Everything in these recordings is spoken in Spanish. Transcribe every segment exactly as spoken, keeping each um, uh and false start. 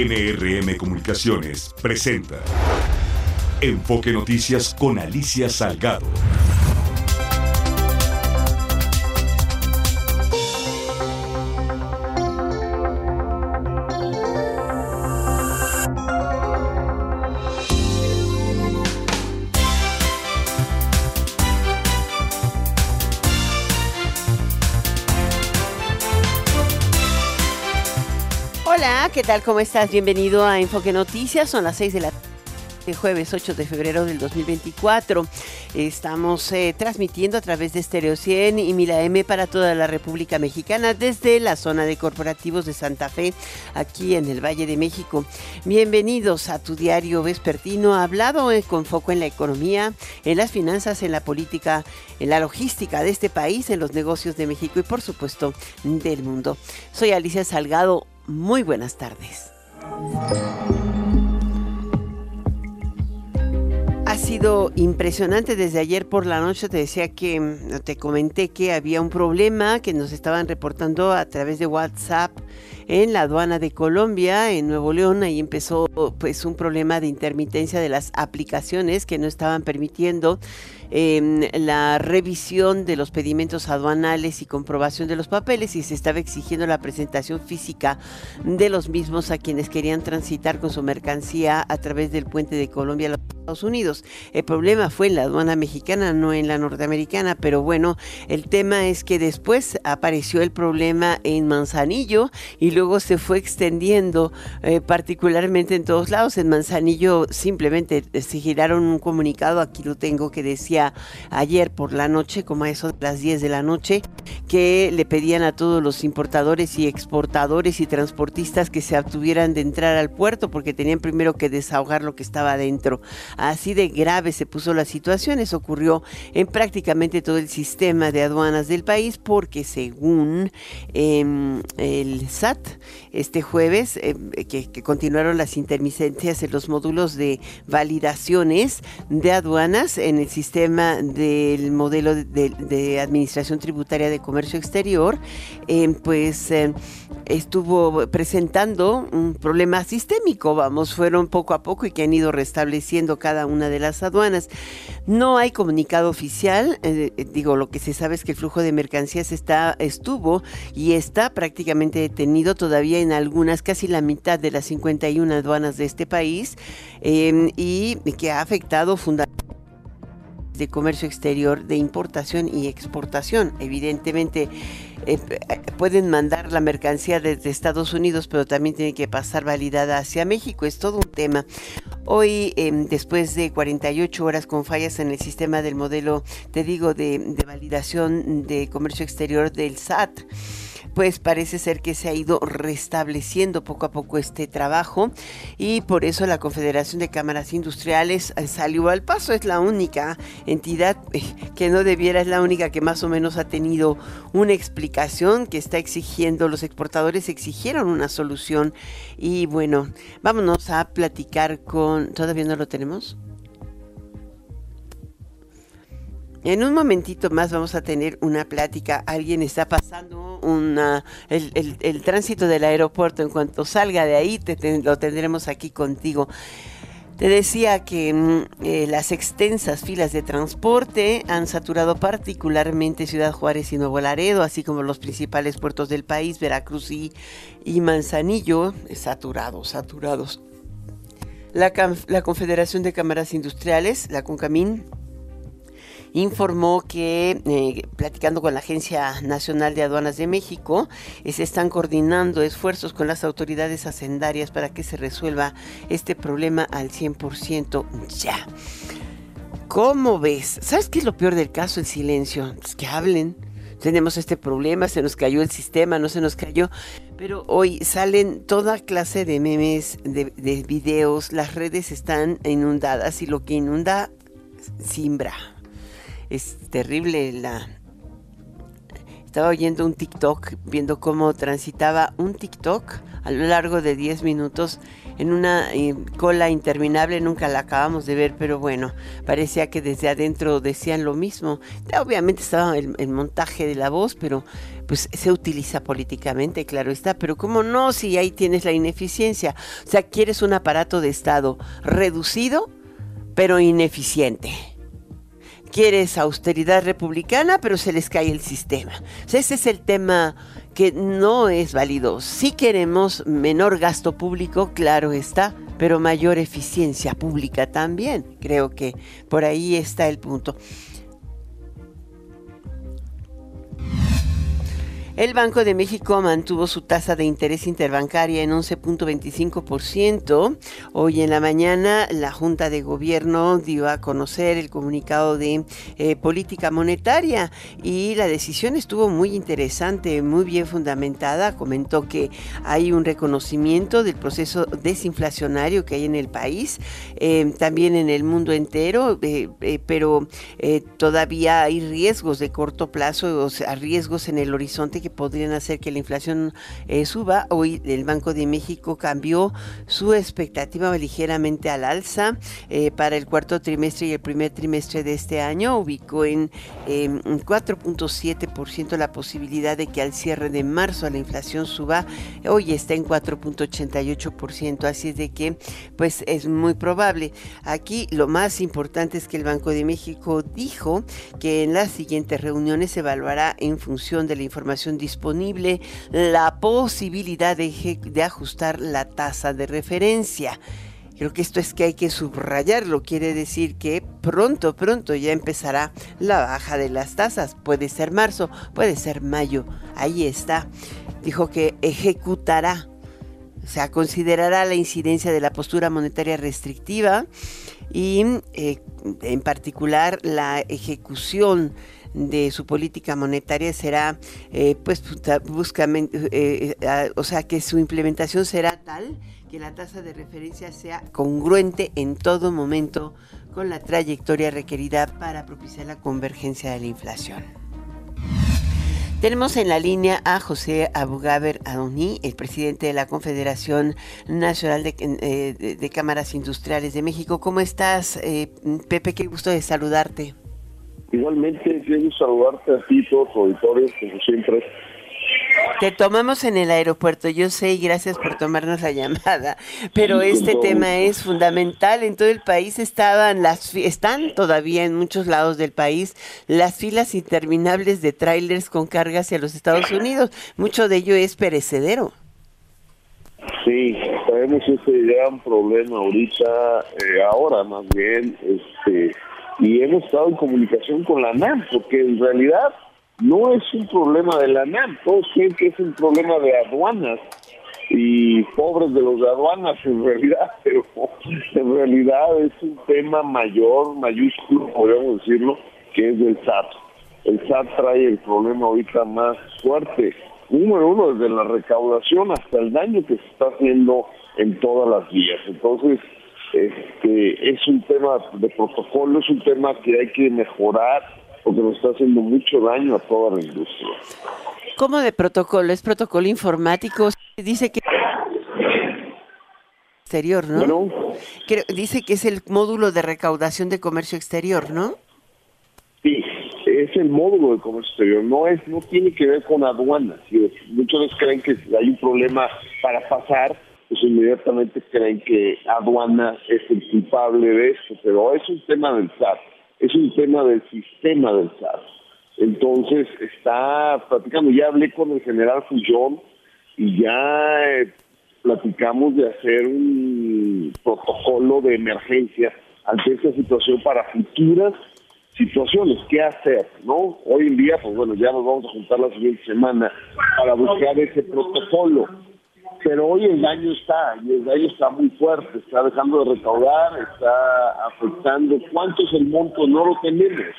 N R M Comunicaciones presenta Enfoque Noticias con Alicia Salgado. ¿Qué tal? ¿Cómo estás? Bienvenido a Enfoque Noticias. Son las seis de la tarde, de jueves ocho de febrero del dos mil veinticuatro. Estamos eh, transmitiendo a través de Stereo cien y Mila M para toda la República Mexicana desde la zona de corporativos de Santa Fe, aquí en el Valle de México. Bienvenidos a tu diario vespertino, hablado eh, con foco en la economía, en las finanzas, en la política, en la logística de este país, en los negocios de México y, por supuesto, del mundo. Soy Alicia Salgado. Muy buenas tardes. Ha sido impresionante. Desde ayer por la noche te decía que, te comenté que había un problema que nos estaban reportando a través de WhatsApp en la aduana de Colombia, en Nuevo León. Ahí empezó pues un problema de intermitencia de las aplicaciones que no estaban permitiendo Eh, la revisión de los pedimentos aduanales y comprobación de los papeles, y se estaba exigiendo la presentación física de los mismos a quienes querían transitar con su mercancía a través del puente de Colombia a los Estados Unidos. El problema fue en la aduana mexicana, no en la norteamericana, pero bueno, el tema es que después apareció el problema en Manzanillo y luego se fue extendiendo eh, particularmente en todos lados. En Manzanillo simplemente se giraron un comunicado, aquí lo tengo, que decía ayer por la noche, como a eso de las diez de la noche, que le pedían a todos los importadores y exportadores y transportistas que se abstuvieran de entrar al puerto porque tenían primero que desahogar lo que estaba adentro. Así de grave se puso la situación. Eso ocurrió en prácticamente todo el sistema de aduanas del país porque, según eh, el S A T, este jueves eh, que, que continuaron las intermitencias en los módulos de validaciones de aduanas en el sistema del modelo de, de administración tributaria de comercio exterior, eh, pues eh, estuvo presentando un problema sistémico. Vamos, fueron poco a poco y que han ido restableciendo cada una de las aduanas. No hay comunicado oficial, eh, digo, lo que se sabe es que el flujo de mercancías está, estuvo y está prácticamente detenido todavía en algunas, casi la mitad de las cincuenta y una aduanas de este país, eh, y que ha afectado fundamentalmente de comercio exterior, de importación y exportación. Evidentemente eh, pueden mandar la mercancía desde Estados Unidos, pero también tiene que pasar validada hacia México. Es todo un tema. Hoy, eh, después de cuarenta y ocho horas con fallas en el sistema del modelo, te digo, de, de validación de comercio exterior del S A T, pues parece ser que se ha ido restableciendo poco a poco este trabajo, y por eso la Confederación de Cámaras Industriales salió al paso. Es la única entidad que no debiera, es la única que más o menos ha tenido una explicación, que está exigiendo, los exportadores exigieron una solución. Y bueno, vámonos a platicar con... ¿Todavía no lo tenemos? En un momentito más vamos a tener una plática. Alguien está pasando una, el, el, el tránsito del aeropuerto. En cuanto salga de ahí, te, te, lo tendremos aquí contigo. Te decía que eh, las extensas filas de transporte han saturado particularmente Ciudad Juárez y Nuevo Laredo, así como los principales puertos del país, Veracruz y, y Manzanillo. Saturados, saturados. La, la Confederación de Cámaras Industriales, la CONCAMIN, informó que, eh, platicando con la Agencia Nacional de Aduanas de México, eh, se están coordinando esfuerzos con las autoridades hacendarias para que se resuelva este problema al cien por ciento ya. ¿Cómo ves? ¿Sabes qué es lo peor del caso? El silencio. Pues que hablen. Tenemos este problema, se nos cayó el sistema, no se nos cayó. Pero hoy salen toda clase de memes, de, de videos, las redes están inundadas y lo que inunda, simbra. Es terrible la, Estaba oyendo un TikTok, viendo cómo transitaba un TikTok a lo largo de diez minutos en una eh, cola interminable. Nunca la acabamos de ver, pero bueno, parecía que desde adentro decían lo mismo. Obviamente estaba el, el montaje de la voz, pero pues se utiliza políticamente, claro está, pero cómo no, si ahí tienes la ineficiencia. O sea, quieres un aparato de Estado reducido, pero ineficiente. Quieres austeridad republicana, pero se les cae el sistema. O sea, ese es el tema que no es válido. Sí queremos menor gasto público, claro está, pero mayor eficiencia pública también. Creo que por ahí está el punto. El Banco de México mantuvo su tasa de interés interbancaria en once punto veinticinco por ciento. Hoy en la mañana la Junta de Gobierno dio a conocer el comunicado de eh, política monetaria y la decisión estuvo muy interesante, muy bien fundamentada. Comentó que hay un reconocimiento del proceso desinflacionario que hay en el país, eh, también en el mundo entero, eh, eh, pero eh, todavía hay riesgos de corto plazo, o sea, riesgos en el horizonte que que podrían hacer que la inflación eh, suba. Hoy el Banco de México cambió su expectativa ligeramente al alza eh, para el cuarto trimestre y el primer trimestre de este año. Ubicó en eh, cuatro punto siete por ciento la posibilidad de que al cierre de marzo la inflación suba. Hoy está en cuatro punto ochenta y ocho por ciento, así es de que pues es muy probable. Aquí lo más importante es que el Banco de México dijo que en las siguientes reuniones se evaluará en función de la información disponible la posibilidad de, de ajustar la tasa de referencia. Creo que esto es que hay que subrayarlo, quiere decir que pronto, pronto ya empezará la baja de las tasas, puede ser marzo, puede ser mayo, ahí está. Dijo que ejecutará, o sea, considerará la incidencia de la postura monetaria restrictiva y eh, en particular la ejecución de su política monetaria será, eh, pues, buscamente, eh, eh, o sea, que su implementación será tal que la tasa de referencia sea congruente en todo momento con la trayectoria requerida para propiciar la convergencia de la inflación. Tenemos en la línea a José Abugaber Andonie, el presidente de la Confederación Nacional de, eh, de, de Cámaras Industriales de México. ¿Cómo estás, eh, Pepe? Qué gusto de saludarte. Igualmente, quiero saludarte a ti, todos los auditores, como siempre. Te tomamos en el aeropuerto, yo sé, y gracias por tomarnos la llamada, pero sí, este tema es fundamental. En todo el país estaban las están todavía en muchos lados del país las filas interminables de trailers con carga hacia los Estados Unidos. Mucho de ello es perecedero. Sí, tenemos ese gran problema ahorita, eh, ahora más bien, este... y hemos estado en comunicación con la ANAM, porque en realidad no es un problema de la ANAM, todos creen que es un problema de aduanas, y pobres de los de aduanas en realidad, pero en realidad es un tema mayor, mayúsculo, podríamos decirlo, que es del S A T. El S A T trae el problema ahorita más fuerte, número uno, desde la recaudación hasta el daño que se está haciendo en todas las vías. Entonces, Este, es un tema de protocolo, es un tema que hay que mejorar porque nos está haciendo mucho daño a toda la industria. ¿Cómo de protocolo? ¿Es protocolo informático? Dice que exterior, ¿no? Bueno, Creo, dice que es el módulo de recaudación de comercio exterior, ¿no? Sí, es el módulo de comercio exterior, no es, no tiene que ver con aduanas. ¿Sí? Muchos veces creen que hay un problema para pasar, pues inmediatamente creen que aduanas es el culpable de esto, pero es un tema del S A T, es un tema del sistema del S A T. Entonces está platicando, ya hablé con el general Fullón y ya eh, platicamos de hacer un protocolo de emergencia ante esta situación para futuras situaciones, qué hacer, ¿no? Hoy en día, pues bueno, ya nos vamos a juntar la siguiente semana para buscar ese protocolo. Pero hoy el daño está, y el daño está muy fuerte, está dejando de recaudar, está afectando. ¿Cuánto es el monto? No lo tenemos,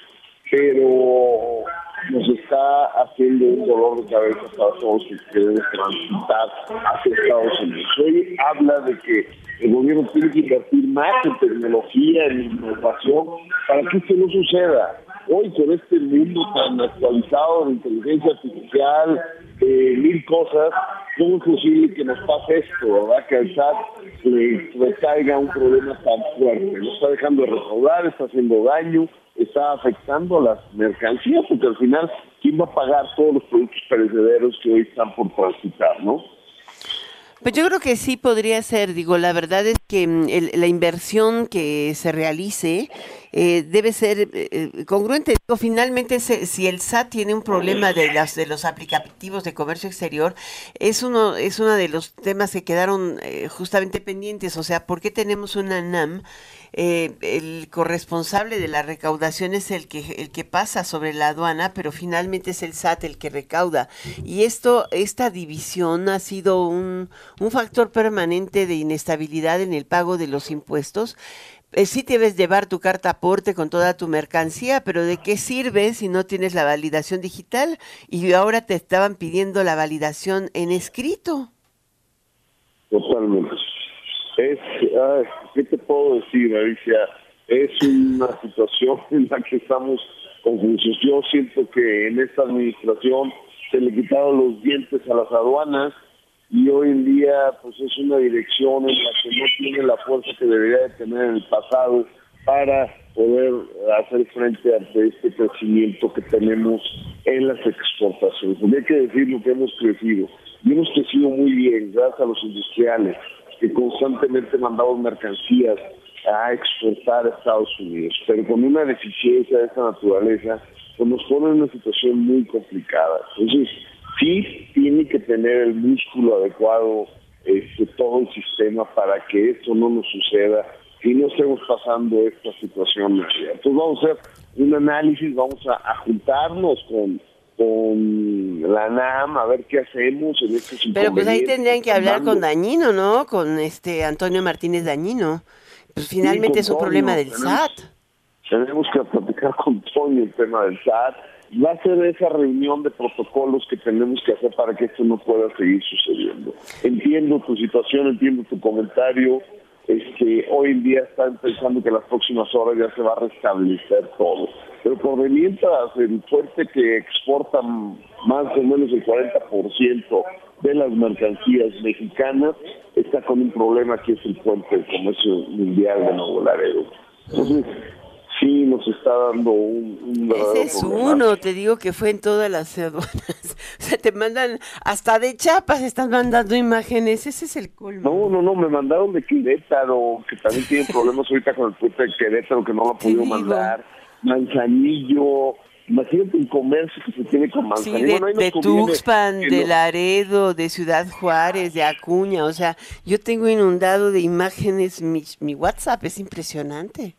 pero nos está haciendo un dolor de cabeza para todos los que deben transitar hacia Estados Unidos. Hoy habla de que el gobierno tiene que invertir más en tecnología, en innovación, para que esto no suceda. hoy con este mundo tan actualizado de inteligencia artificial, eh, mil cosas, ¿cómo es posible que nos pase esto, ¿verdad? Que al SAT le recaiga un problema tan fuerte. Lo está dejando de recaudar, está haciendo daño, está afectando las mercancías, porque al final, ¿quién va a pagar todos los productos perecederos que hoy están por transitar, no? Pues yo creo que sí podría ser, digo, la verdad es que el, la inversión que se realice eh, debe ser eh, congruente. Digo, finalmente, se, si el SAT tiene un problema de las de los aplicativos de comercio exterior, es uno es uno de los temas que quedaron eh, justamente pendientes. O sea, ¿por qué tenemos una ANAM? Eh, el corresponsable de la recaudación es el que el que pasa sobre la aduana, pero finalmente es el SAT el que recauda. Y esto esta división ha sido un, un factor permanente de inestabilidad en el pago de los impuestos. Eh, sí debes llevar tu carta aporte con toda tu mercancía, pero ¿de qué sirve si no tienes la validación digital? Y ahora te estaban pidiendo la validación en escrito. Totalmente. Es, ay, ¿qué te puedo decir, Alicia? Es una situación en la que estamos confusos. Yo siento que en esta administración se le quitaron los dientes a las aduanas y hoy en día pues es una dirección en la que no tiene la fuerza que debería de tener en el pasado para poder hacer frente a este crecimiento que tenemos en las exportaciones. Hay que decir lo que hemos crecido. Y hemos crecido muy bien gracias a los industriales, que constantemente mandamos mercancías a exportar a Estados Unidos, pero con una deficiencia de esta naturaleza, pues nos pone en una situación muy complicada. Entonces, sí tiene que tener el músculo adecuado este, todo el sistema para que esto no nos suceda y no estemos pasando esta situación. Entonces vamos a hacer un análisis, vamos a, a juntarnos con... con la ANAM, a ver qué hacemos en este sitio. Pero pues ahí tendrían que hablar con Dañino, ¿no? Con este Antonio Martínez Dañino. Pues finalmente sí, es un Toño, problema del tenemos, SAT. Tenemos que platicar con Toño el tema del SAT. Va a ser esa reunión de protocolos que tenemos que hacer para que esto no pueda seguir sucediendo. Entiendo tu situación, entiendo tu comentario. Este, hoy en día están pensando que en las próximas horas ya se va a restablecer todo. Pero por mientras, el fuerte que exporta más o menos el cuarenta por ciento de las mercancías mexicanas está con un problema que es el puente del comercio mundial de Nuevo Laredo. Entonces, sí nos está dando un... un Ese es problema. Uno, te digo que fue en todas las aduanas. O sea, te mandan, hasta de Chiapas están mandando imágenes, ese es el colmo. No, no, no, me mandaron de Querétaro, que también tienen problemas ahorita con el puente de Querétaro, que no lo han podido mandar. Manzanillo, imagínate el comercio que se tiene con Manzanillo. Sí, de, bueno, de Tuxpan, de Laredo, de Ciudad Juárez, de Acuña, o sea, yo tengo inundado de imágenes, mi, mi WhatsApp es impresionante.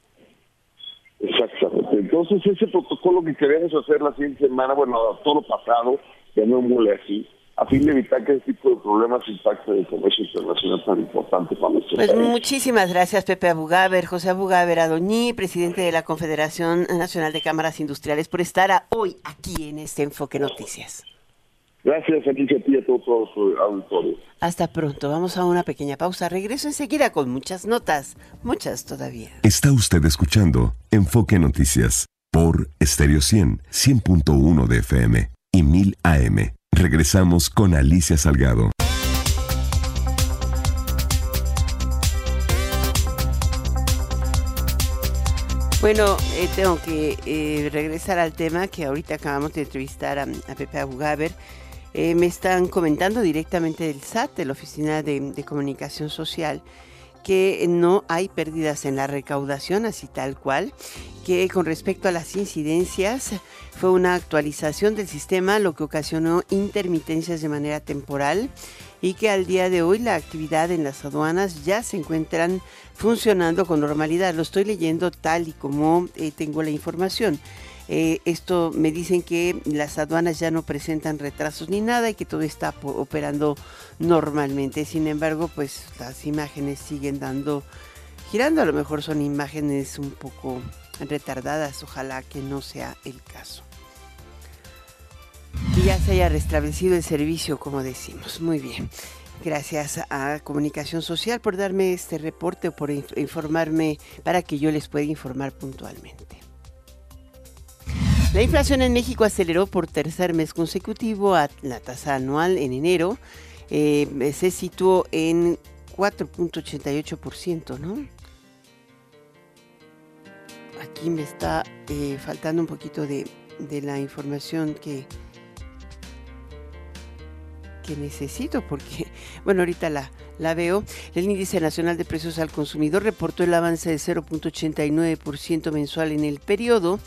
Exactamente, entonces ese protocolo que queremos hacer la siguiente semana, bueno, todo lo pasado, ya no mole así, a fin de evitar que ese tipo de problemas impacten el comercio internacional tan importante para nuestro país. Pues muchísimas gracias, Pepe Abugaber, José Abugaber Andonie, presidente de la Confederación Nacional de Cámaras Industriales, por estar a hoy aquí en este Enfoque Noticias. Gracias, Alicia, a ti y a todo su auditorio. Hasta pronto. Vamos a una pequeña pausa. Regreso enseguida con muchas notas, muchas todavía. Está usted escuchando Enfoque Noticias por Stereo cien, cien punto uno de F M y mil A M. Regresamos con Alicia Salgado. Bueno, eh, tengo que eh, regresar al tema que ahorita acabamos de entrevistar a, a Pepe Abugaber. Eh, me están comentando directamente del SAT, de la Oficina de, de Comunicación Social, que no hay pérdidas en la recaudación, así tal cual, que con respecto a las incidencias fue una actualización del sistema, lo que ocasionó intermitencias de manera temporal y que al día de hoy la actividad en las aduanas ya se encuentran funcionando con normalidad. Lo estoy leyendo tal y como eh, tengo la información. Eh, esto me dicen que las aduanas ya no presentan retrasos ni nada y que todo está operando normalmente. Sin embargo, pues las imágenes siguen dando, girando. A lo mejor son imágenes un poco retardadas. Ojalá que no sea el caso. Y ya se haya restablecido el servicio, como decimos. Muy bien. Gracias a Comunicación Social por darme este reporte o por informarme para que yo les pueda informar puntualmente. La inflación en México aceleró por tercer mes consecutivo a la tasa anual en enero. Eh, se situó en cuatro punto ochenta y ocho por ciento, ¿no? Aquí me está eh, faltando un poquito de, de la información que, que necesito, porque, bueno, ahorita la, la veo. El Índice Nacional de Precios al Consumidor reportó el avance de cero punto ochenta y nueve por ciento mensual en el periodo.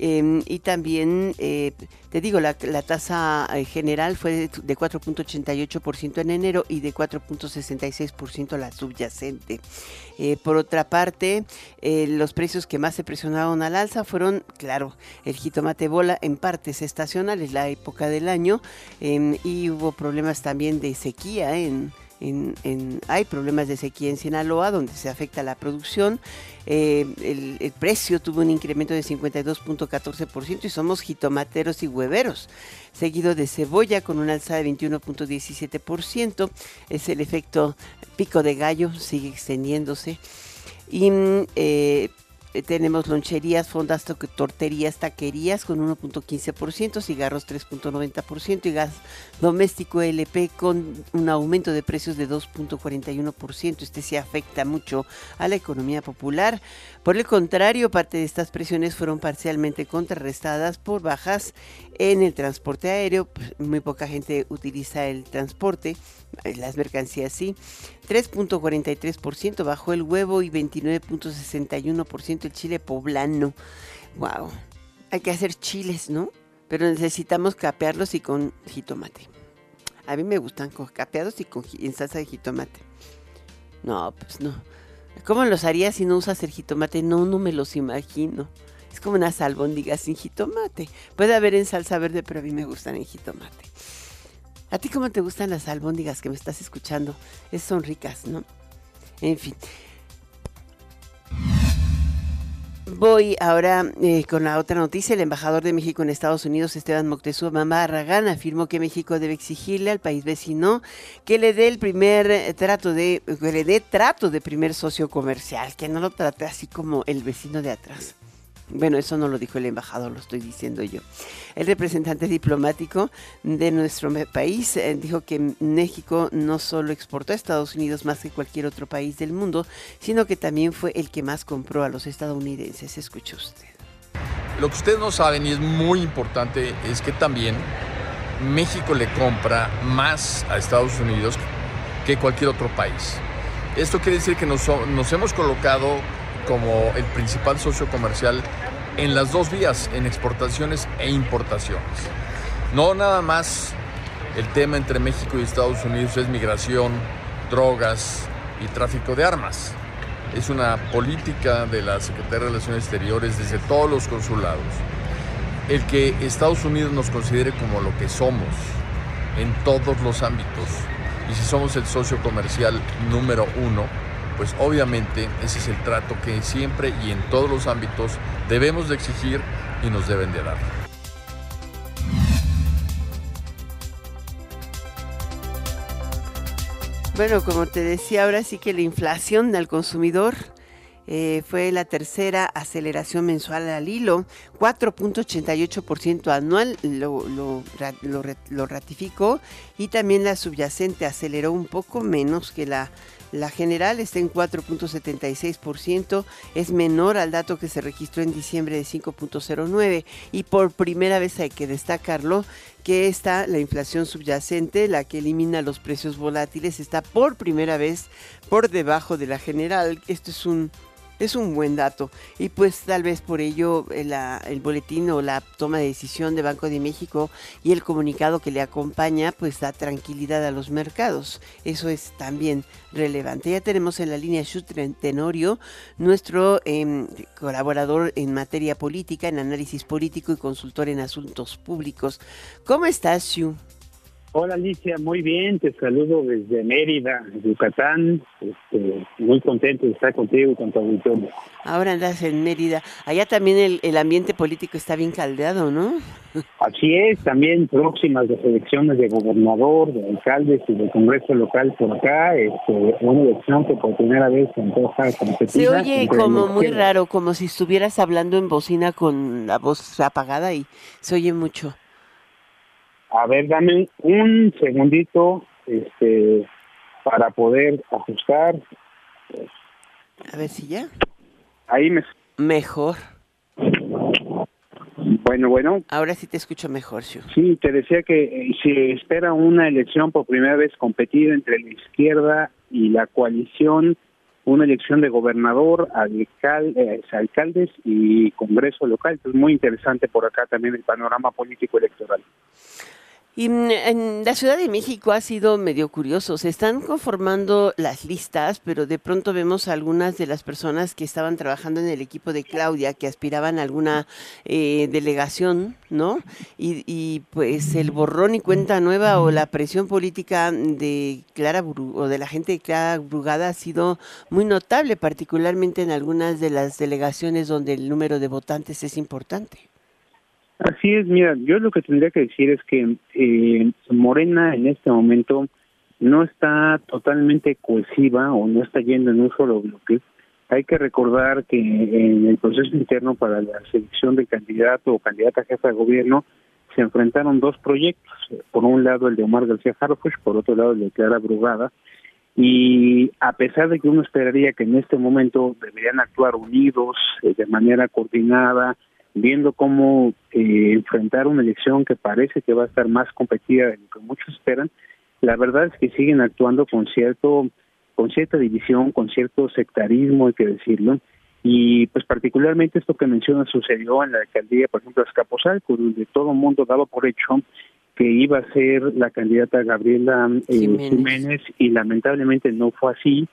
Eh, y también, eh, te digo, la, la tasa general fue de cuatro punto ochenta y ocho por ciento en enero y de cuatro punto sesenta y seis por ciento la subyacente. Eh, por otra parte, eh, los precios que más se presionaron al alza fueron, claro, el jitomate bola en partes estacionales, la época del año, eh, y hubo problemas también de sequía en... En, en, hay problemas de sequía en Sinaloa, donde se afecta la producción. Eh, el, el precio tuvo un incremento de cincuenta y dos punto catorce por ciento y somos jitomateros y hueveros, seguido de cebolla con un alza de veintiuno punto diecisiete por ciento. Es el efecto pico de gallo, sigue extendiéndose. Y eh, tenemos loncherías, fondas, torterías, taquerías con uno punto quince por ciento, cigarros tres punto noventa por ciento y gas doméstico L P con un aumento de precios de dos punto cuarenta y uno por ciento. Este sí afecta mucho a la economía popular. Por el contrario, parte de estas presiones fueron parcialmente contrarrestadas por bajas en el transporte aéreo. Muy poca gente utiliza el transporte, las mercancías sí. tres punto cuarenta y tres por ciento bajó el huevo y veintinueve punto sesenta y uno por ciento el chile poblano. Wow, hay que hacer chiles, ¿no? Pero necesitamos capearlos y con jitomate. A mí me gustan con capeados y con en salsa de jitomate. No, pues no. ¿Cómo los harías si no usas el jitomate? No, no me los imagino. Es como unas albóndigas sin jitomate. Puede haber en salsa verde, pero a mí me gustan en jitomate. ¿A ti cómo te gustan las albóndigas que me estás escuchando? Es, son ricas, ¿no? En fin. Voy ahora eh, con la otra noticia. El embajador de México en Estados Unidos, Esteban Moctezuma Barragán, afirmó que México debe exigirle al país vecino que le dé el primer trato de, que le dé trato de primer socio comercial, que no lo trate así como el vecino de atrás. Bueno, eso no lo dijo el embajador, lo estoy diciendo yo. El representante diplomático de nuestro país eh, dijo que México no solo exportó a Estados Unidos más que cualquier otro país del mundo, sino que también fue el que más compró a los estadounidenses. Escuche usted. Lo que ustedes no saben, y es muy importante, es que también México le compra más a Estados Unidos que cualquier otro país. Esto quiere decir que nos, nos hemos colocado como el principal socio comercial en las dos vías, en exportaciones e importaciones. No nada más el tema entre México y Estados Unidos es migración, drogas y tráfico de armas. Es una política de la Secretaría de Relaciones Exteriores desde todos los consulados. El que Estados Unidos nos considere como lo que somos en todos los ámbitos. Y si somos el socio comercial número uno, pues obviamente ese es el trato que siempre y en todos los ámbitos debemos de exigir y nos deben de dar. Bueno, como te decía, ahora sí que la inflación al consumidor eh, fue la tercera aceleración mensual al hilo, cuatro punto ochenta y ocho por ciento anual, lo, lo, lo, lo ratificó, y también la subyacente aceleró un poco menos que la... La general está en cuatro punto setenta y seis por ciento, es menor al dato que se registró en diciembre de cinco punto cero nueve por ciento, y por primera vez hay que destacarlo que está la inflación subyacente, la que elimina los precios volátiles, está por primera vez por debajo de la general. Esto es un, es un buen dato, y pues tal vez por ello la, el boletín o la toma de decisión de Banco de México y el comunicado que le acompaña pues da tranquilidad a los mercados. Eso es también relevante. Ya tenemos en la línea Xiu Tren Tenorio, nuestro eh, colaborador en materia política, en análisis político y consultor en asuntos públicos. ¿Cómo estás, Xiu? Hola, Alicia, muy bien, te saludo desde Mérida, Yucatán, este, muy contento de estar contigo y con tu auditorio. Ahora andas en Mérida. Allá también el, el ambiente político está bien caldeado, ¿no? Así es, también próximas las elecciones de gobernador, de alcaldes y del Congreso local por acá. Este, una elección que por primera vez se antoja competitiva. Se oye como muy raro, como si estuvieras hablando en bocina con la voz apagada y se oye mucho. A ver, dame un segundito este, para poder ajustar. A ver si ya. Ahí me... Mejor. Bueno, bueno. Ahora sí te escucho mejor, Xiu. Sí, te decía que eh, se espera una elección por primera vez competida entre la izquierda y la coalición, una elección de gobernador, alcal, eh, alcaldes y Congreso local. Es muy interesante por acá también el panorama político electoral. Y en la Ciudad de México ha sido medio curioso, se están conformando las listas, pero de pronto vemos a algunas de las personas que estaban trabajando en el equipo de Claudia, que aspiraban a alguna eh, delegación, ¿no? Y, y pues el borrón y cuenta nueva o la presión política de Clara Bru- o de la gente de Clara Brugada ha sido muy notable, particularmente en algunas de las delegaciones donde el número de votantes es importante. Así es, mira, yo lo que tendría que decir es que eh, Morena en este momento no está totalmente cohesiva o no está yendo en un solo bloque. Hay que recordar que en el proceso interno para la selección del candidato o candidata a jefa de gobierno se enfrentaron dos proyectos. Por un lado el de Omar García Harfuch, por otro lado el de Clara Brugada. Y a pesar de que uno esperaría que en este momento deberían actuar unidos, eh, de manera coordinada, viendo cómo eh, enfrentar una elección que parece que va a estar más competida de lo que muchos esperan, la verdad es que siguen actuando con cierto, con cierta división, con cierto sectarismo, hay que decirlo, y pues particularmente esto que mencionas sucedió en la alcaldía, por ejemplo, Azcapotzalco, donde todo el mundo daba por hecho que iba a ser la candidata Gabriela eh, Jiménez. Jiménez, y lamentablemente no fue así.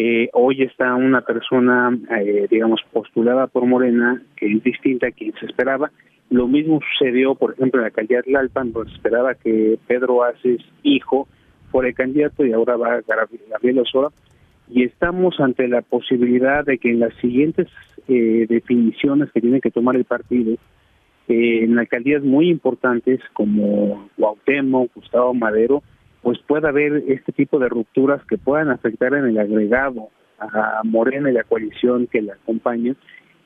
Eh, hoy está una persona, eh, digamos, postulada por Morena, que es distinta a quien se esperaba. Lo mismo sucedió, por ejemplo, en la alcaldía Tlalpan, donde se esperaba que Pedro Aces, hijo, fuera el candidato y ahora va Gabriel Osora. Y estamos ante la posibilidad de que en las siguientes eh, definiciones que tiene que tomar el partido, eh, en alcaldías muy importantes como Cuauhtémoc, Gustavo Madero, pues pueda haber este tipo de rupturas que puedan afectar en el agregado a Morena y la coalición que la acompaña.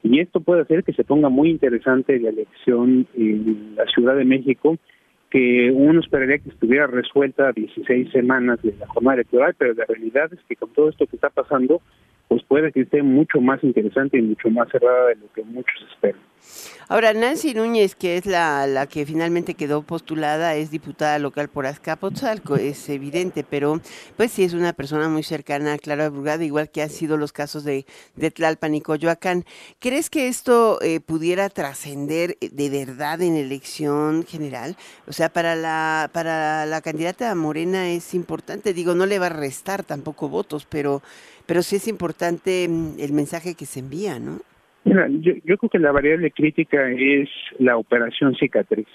Y esto puede hacer que se ponga muy interesante la elección en la Ciudad de México, que uno esperaría que estuviera resuelta a dieciséis semanas de la jornada electoral, pero la realidad es que con todo esto que está pasando, pues puede que esté mucho más interesante y mucho más cerrada de lo que muchos esperan. Ahora, Nancy Núñez, que es la, la que finalmente quedó postulada, es diputada local por Azcapotzalco, es evidente, pero pues sí es una persona muy cercana a Clara Brugada, igual que han sido los casos de, de Tlalpan y Coyoacán. ¿Crees que esto eh, pudiera trascender de verdad en elección general? O sea, para la, para la candidata Morena es importante, digo, no le va a restar tampoco votos, pero, pero sí es importante el mensaje que se envía, ¿no? Mira, yo, yo creo que la variable crítica es la operación cicatriz.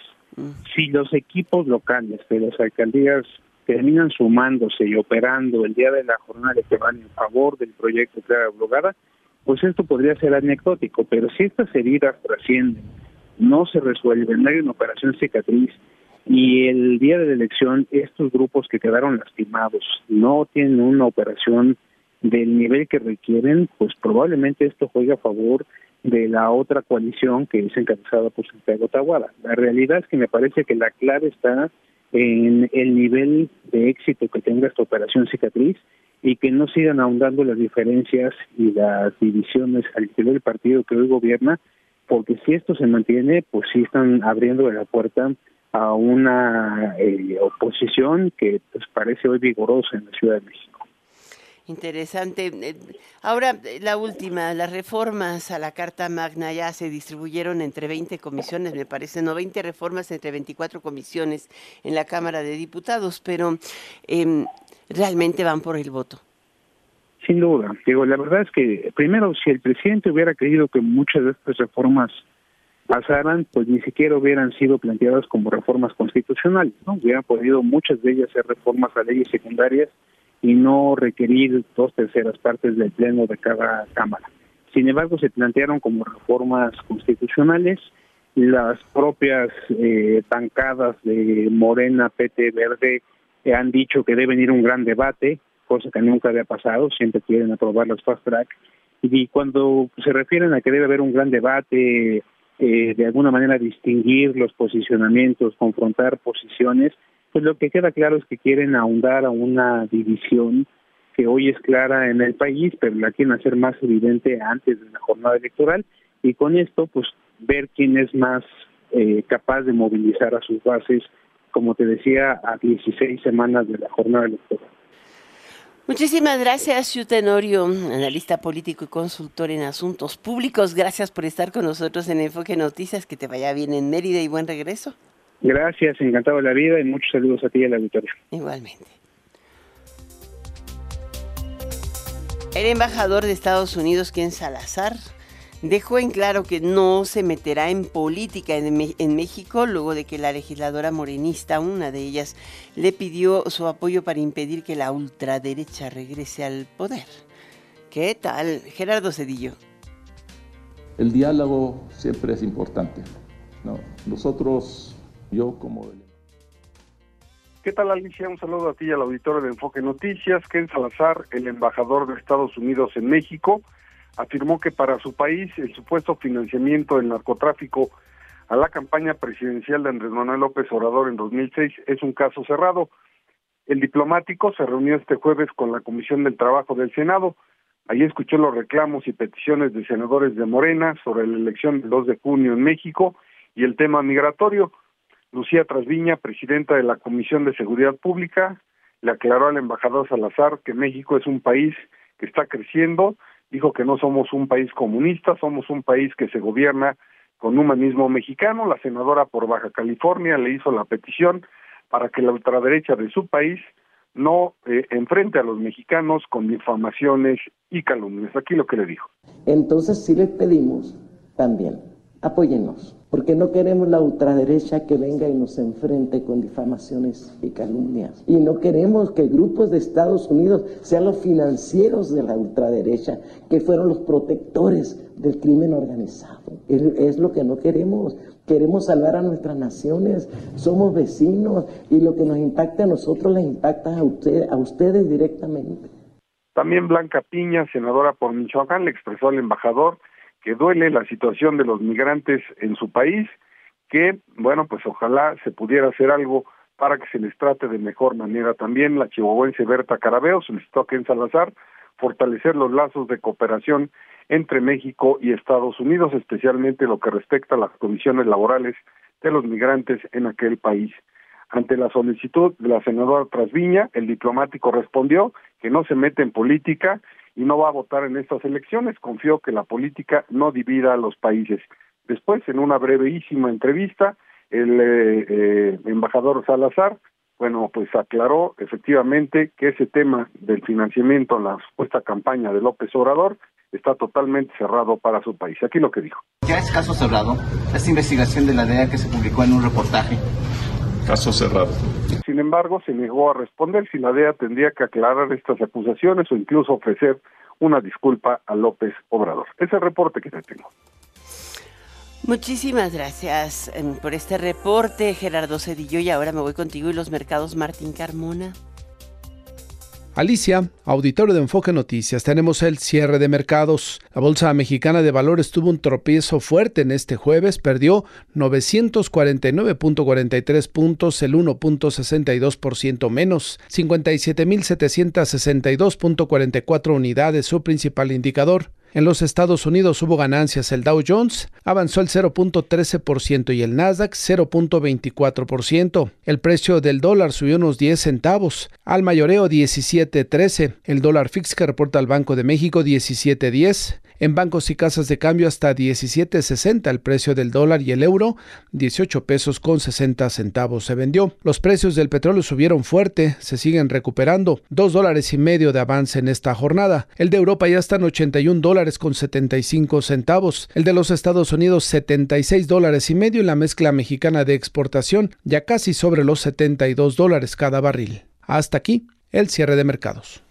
Si los equipos locales de las alcaldías terminan sumándose y operando el día de la jornada electoral en favor del proyecto Clara Brugada, pues esto podría ser anecdótico, pero si estas heridas trascienden, no se resuelven, no hay una operación cicatriz, y el día de la elección estos grupos que quedaron lastimados no tienen una operación del nivel que requieren, pues probablemente esto juegue a favor de la otra coalición que es encabezada por Santiago Tahuada. La realidad es que me parece que la clave está en el nivel de éxito que tenga esta operación cicatriz y que no sigan ahondando las diferencias y las divisiones al interior del partido que hoy gobierna, porque si esto se mantiene, pues sí están abriendo la puerta a una eh, oposición que pues parece hoy vigorosa en la Ciudad de México. Interesante. Ahora, la última, las reformas a la Carta Magna ya se distribuyeron entre veinte comisiones, me parece, no, veinte reformas entre veinticuatro comisiones en la Cámara de Diputados, pero eh, realmente van por el voto. Sin duda. Digo, la verdad es que, primero, si el presidente hubiera creído que muchas de estas reformas pasaran, pues ni siquiera hubieran sido planteadas como reformas constitucionales, ¿no? Hubieran podido muchas de ellas ser reformas a leyes secundarias y no requerir dos terceras partes del pleno de cada cámara. Sin embargo, se plantearon como reformas constitucionales. Las propias eh, bancadas de Morena, P T, Verde eh, han dicho que debe venir un gran debate, cosa que nunca había pasado, siempre quieren aprobar los fast track. Y cuando se refieren a que debe haber un gran debate, eh, de alguna manera distinguir los posicionamientos, confrontar posiciones, pues lo que queda claro es que quieren ahondar a una división que hoy es clara en el país, pero la quieren hacer más evidente antes de la jornada electoral. Y con esto, pues, ver quién es más eh, capaz de movilizar a sus bases, como te decía, a dieciséis semanas de la jornada electoral. Muchísimas gracias, Xiu Tenorio, analista político y consultor en asuntos públicos. Gracias por estar con nosotros en Enfoque Noticias. Que te vaya bien en Mérida y buen regreso. Gracias, encantado de la vida y muchos saludos a ti y a la auditorio. Igualmente. El embajador de Estados Unidos, Ken Salazar, dejó en claro que no se meterá en política en, en México luego de que la legisladora morenista, una de ellas, le pidió su apoyo para impedir que la ultraderecha regrese al poder. ¿Qué tal? Gerardo Cedillo. El diálogo siempre es importante, ¿no? Nosotros, yo como... ¿Qué tal, Alicia? Un saludo a ti y al auditorio de Enfoque Noticias. Ken Salazar, el embajador de Estados Unidos en México, afirmó que para su país el supuesto financiamiento del narcotráfico a la campaña presidencial de Andrés Manuel López Obrador en dos mil seis es un caso cerrado. El diplomático se reunió este jueves con la Comisión del Trabajo del Senado. Allí escuchó los reclamos y peticiones de senadores de Morena sobre la elección del dos de junio en México y el tema migratorio. Lucía Trasviña, presidenta de la Comisión de Seguridad Pública, le aclaró al embajador Salazar que México es un país que está creciendo. Dijo que no somos un país comunista, somos un país que se gobierna con humanismo mexicano. La senadora por Baja California le hizo la petición para que la ultraderecha de su país no eh, enfrente a los mexicanos con difamaciones y calumnias. Aquí lo que le dijo. Entonces sí les pedimos también, apóyennos, porque no queremos la ultraderecha que venga y nos enfrente con difamaciones y calumnias. Y no queremos que grupos de Estados Unidos sean los financieros de la ultraderecha, que fueron los protectores del crimen organizado. Es, es lo que no queremos. Queremos salvar a nuestras naciones, somos vecinos, y lo que nos impacta a nosotros les impacta a, usted, a ustedes directamente. También Blanca Piña, senadora por Michoacán, le expresó al embajador que duele la situación de los migrantes en su país, que, bueno, pues ojalá se pudiera hacer algo para que se les trate de mejor manera. También la chihuahuense Berta Carabeo solicitó a Ken Salazar fortalecer los lazos de cooperación entre México y Estados Unidos, especialmente lo que respecta a las condiciones laborales de los migrantes en aquel país. Ante la solicitud de la senadora Trasviña, el diplomático respondió que no se mete en política y no va a votar en estas elecciones. Confío que la política no divida a los países. Después, en una brevísima entrevista, el eh, eh, embajador Salazar, bueno, pues aclaró efectivamente que ese tema del financiamiento en la supuesta campaña de López Obrador está totalmente cerrado para su país. Aquí lo que dijo. Ya es caso cerrado, esta investigación de la D E A que se publicó en un reportaje. Caso cerrado. Sin embargo, se negó a responder si la D E A tendría que aclarar estas acusaciones o incluso ofrecer una disculpa a López Obrador. Ese es el reporte que te tengo. Muchísimas gracias por este reporte, Gerardo Cedillo. Y ahora me voy contigo y los mercados, Martín Carmona. Alicia, auditorio de Enfoque Noticias, tenemos el cierre de mercados. La Bolsa Mexicana de Valores tuvo un tropiezo fuerte en este jueves, perdió novecientos cuarenta y nueve punto cuarenta y tres puntos, el uno punto sesenta y dos por ciento menos, cincuenta y siete mil setecientos sesenta y dos punto cuarenta y cuatro unidades, su principal indicador. En los Estados Unidos hubo ganancias, el Dow Jones avanzó el cero punto trece por ciento y el Nasdaq cero punto veinticuatro por ciento. El precio del dólar subió unos diez centavos, al mayoreo diecisiete trece, el dólar fix que reporta el Banco de México diecisiete diez. En bancos y casas de cambio hasta diecisiete sesenta el precio del dólar y el euro, dieciocho pesos con sesenta centavos se vendió. Los precios del petróleo subieron fuerte, se siguen recuperando, dos dólares y medio de avance en esta jornada. El de Europa ya está en ochenta y un dólares con setenta y cinco centavos, el de los Estados Unidos setenta y seis dólares y medio y la mezcla mexicana de exportación ya casi sobre los setenta y dos dólares cada barril. Hasta aquí el cierre de mercados.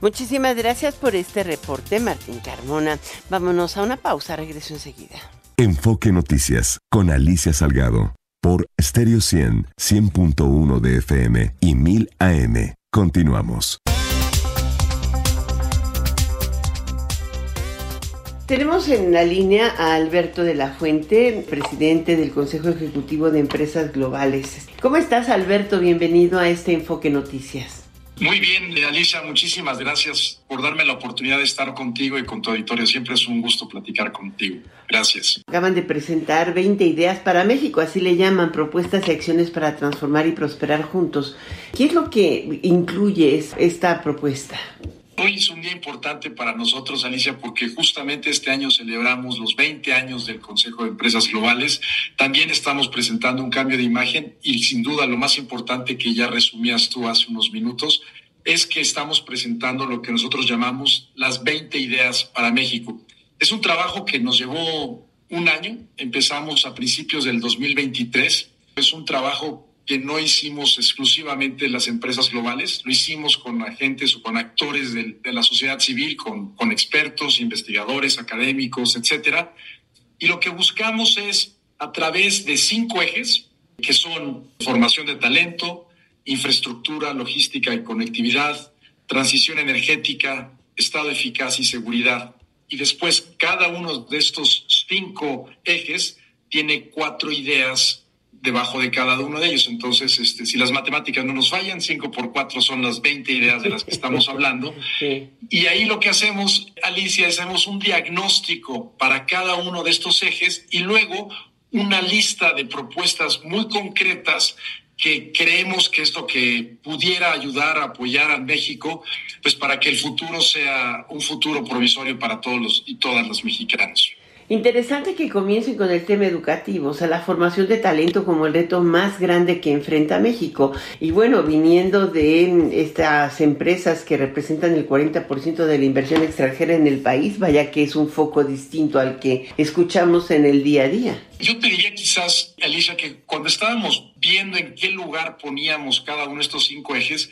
Muchísimas gracias por este reporte, Martín Carmona. Vámonos a una pausa, regreso enseguida. Enfoque Noticias con Alicia Salgado por Stereo cien, cien punto uno de F M y mil A M. Continuamos. Tenemos en la línea a Alberto de la Fuente, presidente del Consejo Ejecutivo de Empresas Globales. ¿Cómo estás, Alberto? Bienvenido a este Enfoque Noticias. Muy bien, Alicia, muchísimas gracias por darme la oportunidad de estar contigo y con tu auditorio. Siempre es un gusto platicar contigo. Gracias. Acaban de presentar veinte ideas para México, así le llaman, propuestas y acciones para transformar y prosperar juntos. ¿Qué es lo que incluye esta propuesta? Hoy es un día importante para nosotros, Alicia, porque justamente este año celebramos los veinte años del Consejo de Empresas Globales. También estamos presentando un cambio de imagen y, sin duda, lo más importante que ya resumías tú hace unos minutos es que estamos presentando lo que nosotros llamamos las veinte ideas para México. Es un trabajo que nos llevó un año. Empezamos a principios del dos mil veintitrés. Es un trabajo que no hicimos exclusivamente las empresas globales, lo hicimos con agentes o con actores de, de la sociedad civil, con, con expertos, investigadores, académicos, etcétera. Y lo que buscamos es, a través de cinco ejes, que son formación de talento, infraestructura, logística y conectividad, transición energética, estado eficaz y seguridad. Y después, cada uno de estos cinco ejes tiene cuatro ideas debajo de cada uno de ellos. Entonces, este, si las matemáticas no nos fallan, cinco por cuatro son las veinte ideas de las que estamos hablando. Sí. Y ahí lo que hacemos, Alicia, es hacemos un diagnóstico para cada uno de estos ejes y luego una lista de propuestas muy concretas que creemos que es lo que pudiera ayudar a apoyar a México, pues para que el futuro sea un futuro provisorio para todos los y todas los mexicanos. Interesante que comiencen con el tema educativo, o sea, la formación de talento como el reto más grande que enfrenta México. Y bueno, viniendo de estas empresas que representan el cuarenta por ciento de la inversión extranjera en el país, vaya que es un foco distinto al que escuchamos en el día a día. Yo te diría quizás, Alicia, que cuando estábamos viendo en qué lugar poníamos cada uno de estos cinco ejes,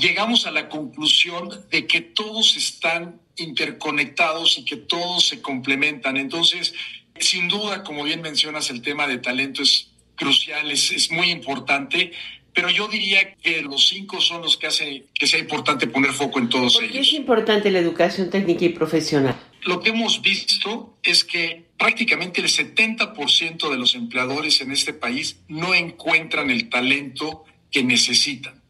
llegamos a la conclusión de que todos están interconectados y que todos se complementan. Entonces, sin duda, como bien mencionas, el tema de talento es crucial, es, es muy importante, pero yo diría que los cinco son los que hacen que sea importante poner foco en todos ellos. ¿Por qué es importante la educación técnica y profesional? Lo que hemos visto es que prácticamente el setenta por ciento de los empleadores en este país no encuentran el talento que necesitan.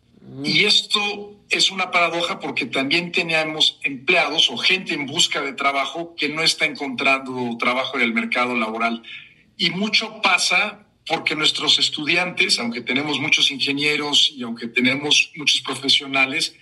Y esto es una paradoja porque también tenemos empleados o gente en busca de trabajo que no está encontrando trabajo en el mercado laboral. Y mucho pasa porque nuestros estudiantes, aunque tenemos muchos ingenieros y aunque tenemos muchos profesionales,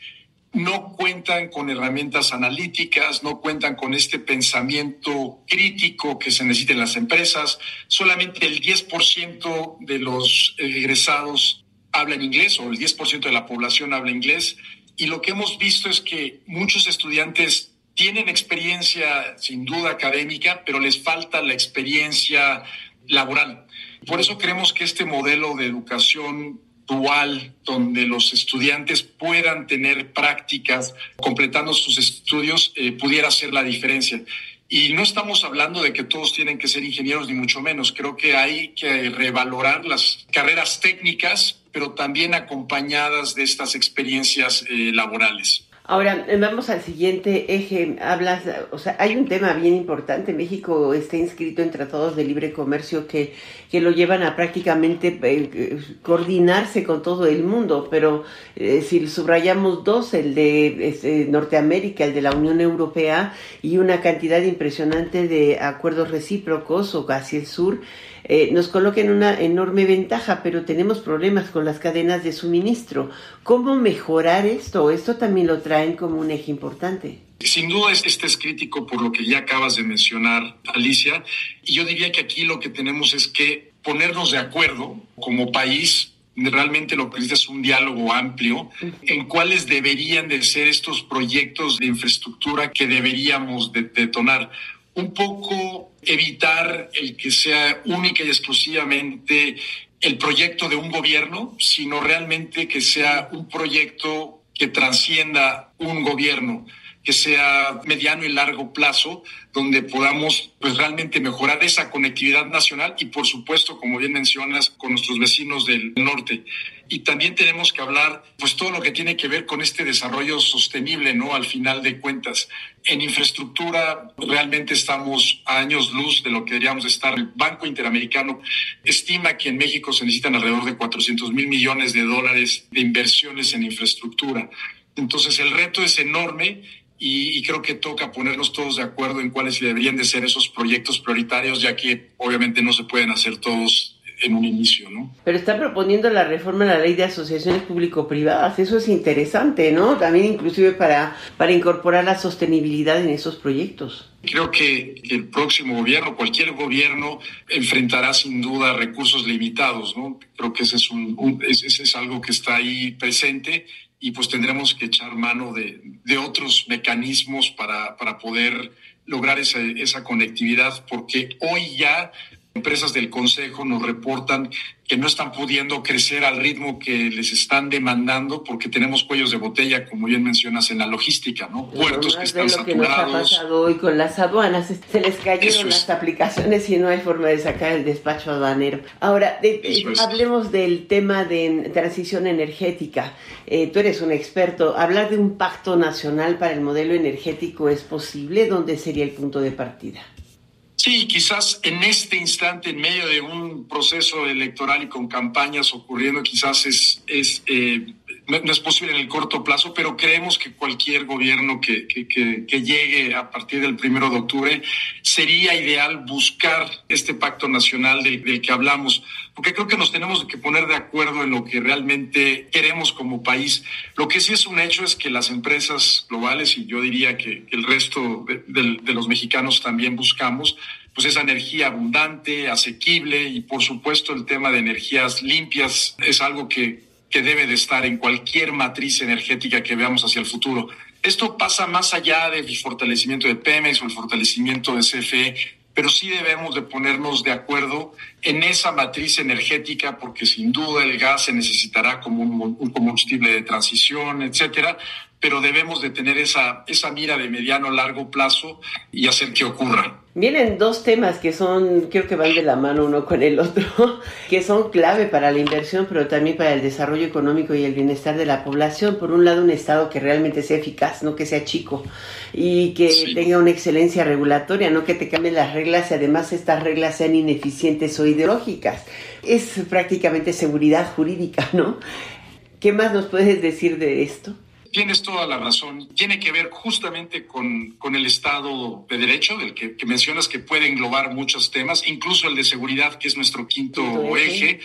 no cuentan con herramientas analíticas, no cuentan con este pensamiento crítico que se necesita en las empresas. Solamente el diez por ciento de los egresados hablan inglés, o el diez por ciento de la población habla inglés, y lo que hemos visto es que muchos estudiantes tienen experiencia sin duda académica, pero les falta la experiencia laboral. Por eso creemos que este modelo de educación dual, donde los estudiantes puedan tener prácticas completando sus estudios, eh, pudiera hacer la diferencia. Y no estamos hablando de que todos tienen que ser ingenieros, ni mucho menos. Creo que hay que revalorar las carreras técnicas, pero también acompañadas de estas experiencias eh, laborales. Ahora, vamos al siguiente eje. Hablas, o sea, hay un tema bien importante. México está inscrito en tratados de libre comercio que, que lo llevan a prácticamente eh, coordinarse con todo el mundo, pero eh, si subrayamos dos, el de eh, Norteamérica, el de la Unión Europea y una cantidad impresionante de acuerdos recíprocos o hacia el sur, Eh, nos coloca en una enorme ventaja, pero tenemos problemas con las cadenas de suministro. ¿Cómo mejorar esto? Esto también lo traen como un eje importante. Sin duda este es crítico por lo que ya acabas de mencionar, Alicia, y yo diría que aquí lo que tenemos es que ponernos de acuerdo como país. Realmente lo que necesita es un diálogo amplio en cuáles deberían de ser estos proyectos de infraestructura que deberíamos de detonar. Un poco evitar el que sea única y exclusivamente el proyecto de un gobierno, sino realmente que sea un proyecto que trascienda un gobierno, que sea mediano y largo plazo, donde podamos pues realmente mejorar esa conectividad nacional y, por supuesto, como bien mencionas, con nuestros vecinos del norte. Y también tenemos que hablar pues todo lo que tiene que ver con este desarrollo sostenible, ¿no? Al final de cuentas, en infraestructura realmente estamos a años luz de lo que deberíamos estar. El Banco Interamericano estima que en México se necesitan alrededor de cuatrocientos mil millones de dólares de inversiones en infraestructura. Entonces el reto es enorme y, y creo que toca ponernos todos de acuerdo en cuáles deberían de ser esos proyectos prioritarios, ya que obviamente no se pueden hacer todos en un inicio, ¿no? Pero está proponiendo la reforma a la ley de asociaciones público-privadas, eso es interesante, ¿no? También inclusive para, para incorporar la sostenibilidad en esos proyectos. Creo que el próximo gobierno, cualquier gobierno, enfrentará sin duda recursos limitados, ¿no? Creo que ese es, un, un, ese es algo que está ahí presente. Y pues tendremos que echar mano de, de otros mecanismos para, para poder lograr esa, esa conectividad, porque hoy ya empresas del Consejo nos reportan que no están pudiendo crecer al ritmo que les están demandando porque tenemos cuellos de botella, como bien mencionas, en la logística, ¿no? Puertos que están saturados. Lo que nos ha pasado hoy con las aduanas, se les cayeron las aplicaciones y no hay forma de sacar el despacho aduanero. Ahora, de, hablemos del tema de transición energética. Eh, tú eres un experto. ¿Hablar de un pacto nacional para el modelo energético es posible? ¿Dónde sería el punto de partida? Sí, quizás en este instante, en medio de un proceso electoral y con campañas ocurriendo, quizás es, es eh, no, no es posible en el corto plazo, pero creemos que cualquier gobierno que, que, que, que llegue a partir del primero de octubre sería ideal buscar este pacto nacional del, del que hablamos, porque creo que nos tenemos que poner de acuerdo en lo que realmente queremos como país. Lo que sí es un hecho es que las empresas globales, y yo diría que el resto de, de, de los mexicanos también buscamos, pues esa energía abundante, asequible, y por supuesto el tema de energías limpias es algo que, que debe de estar en cualquier matriz energética que veamos hacia el futuro. Esto pasa más allá del fortalecimiento de Pemex o el fortalecimiento de C F E, pero sí debemos de ponernos de acuerdo en esa matriz energética, porque sin duda el gas se necesitará como un combustible de transición, etcétera, pero debemos de tener esa, esa mira de mediano a largo plazo y hacer que ocurra. Vienen dos temas que son, creo que van de la mano uno con el otro, que son clave para la inversión, pero también para el desarrollo económico y el bienestar de la población. Por un lado, un Estado que realmente sea eficaz, no que sea chico, y que sí. tenga una excelencia regulatoria, no que te cambien las reglas y además estas reglas sean ineficientes o ideológicas. Es prácticamente seguridad jurídica, ¿no? ¿Qué más nos puedes decir de esto? Tienes toda la razón. Tiene que ver justamente con, con el Estado de Derecho, del que, que mencionas, que puede englobar muchos temas, incluso el de seguridad, que es nuestro quinto eje,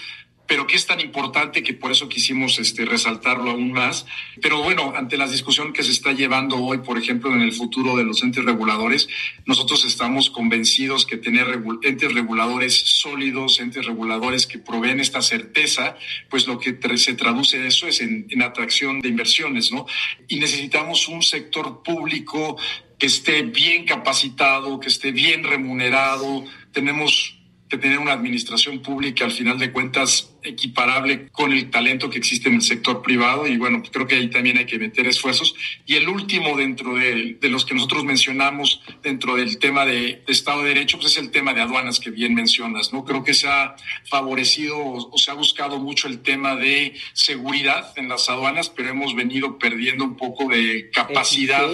pero que es tan importante que por eso quisimos este, resaltarlo aún más. Pero bueno, ante la discusión que se está llevando hoy, por ejemplo, en el futuro de los entes reguladores, nosotros estamos convencidos que tener entes reguladores sólidos, entes reguladores que proveen esta certeza, pues lo que se traduce de eso es en, en atracción de inversiones, ¿no? Y necesitamos un sector público que esté bien capacitado, que esté bien remunerado. Tenemos de tener una administración pública, al final de cuentas, equiparable con el talento que existe en el sector privado, y bueno, creo que ahí también hay que meter esfuerzos. Y el último dentro de, de los que nosotros mencionamos dentro del tema de Estado de Derecho, pues es el tema de aduanas que bien mencionas, ¿no? Creo que se ha favorecido o, o se ha buscado mucho el tema de seguridad en las aduanas, pero hemos venido perdiendo un poco de capacidad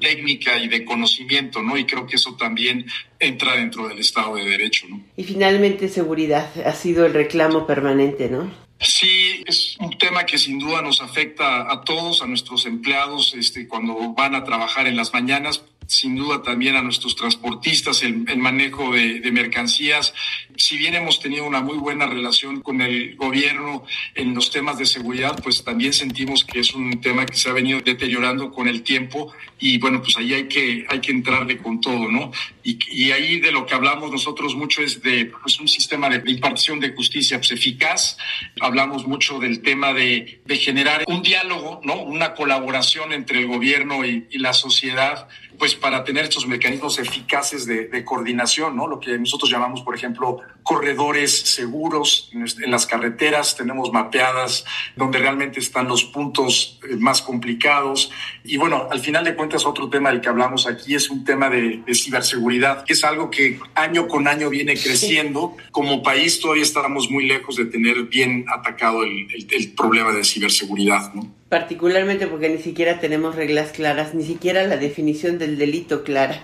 técnica y de conocimiento, ¿no? Y creo que eso también entra dentro del Estado de Derecho, ¿no? Y finalmente seguridad, ha sido el reclamo permanente, ¿no? Sí, es un tema que sin duda nos afecta a todos, a nuestros empleados, este, cuando van a trabajar en las mañanas, sin duda también a nuestros transportistas, el, el manejo de, de mercancías. Si bien hemos tenido una muy buena relación con el gobierno en los temas de seguridad, pues también sentimos que es un tema que se ha venido deteriorando con el tiempo y bueno, pues ahí hay que, hay que entrarle con todo, ¿no? Y, y ahí de lo que hablamos nosotros mucho es de pues, un sistema de impartición de justicia pues, eficaz. Hablamos mucho del tema de, de generar un diálogo, ¿no? Una colaboración entre el gobierno y, y la sociedad, pues para tener estos mecanismos eficaces de, de coordinación, ¿no? Lo que nosotros llamamos, por ejemplo, corredores seguros en las carreteras, tenemos mapeadas donde realmente están los puntos más complicados. Y bueno, al final de cuentas, otro tema del que hablamos aquí es un tema de, de ciberseguridad, que es algo que año con año viene creciendo. Como país todavía estamos muy lejos de tener bien atacado el, el, el problema de ciberseguridad, ¿no? Particularmente porque ni siquiera tenemos reglas claras, ni siquiera la definición del delito clara.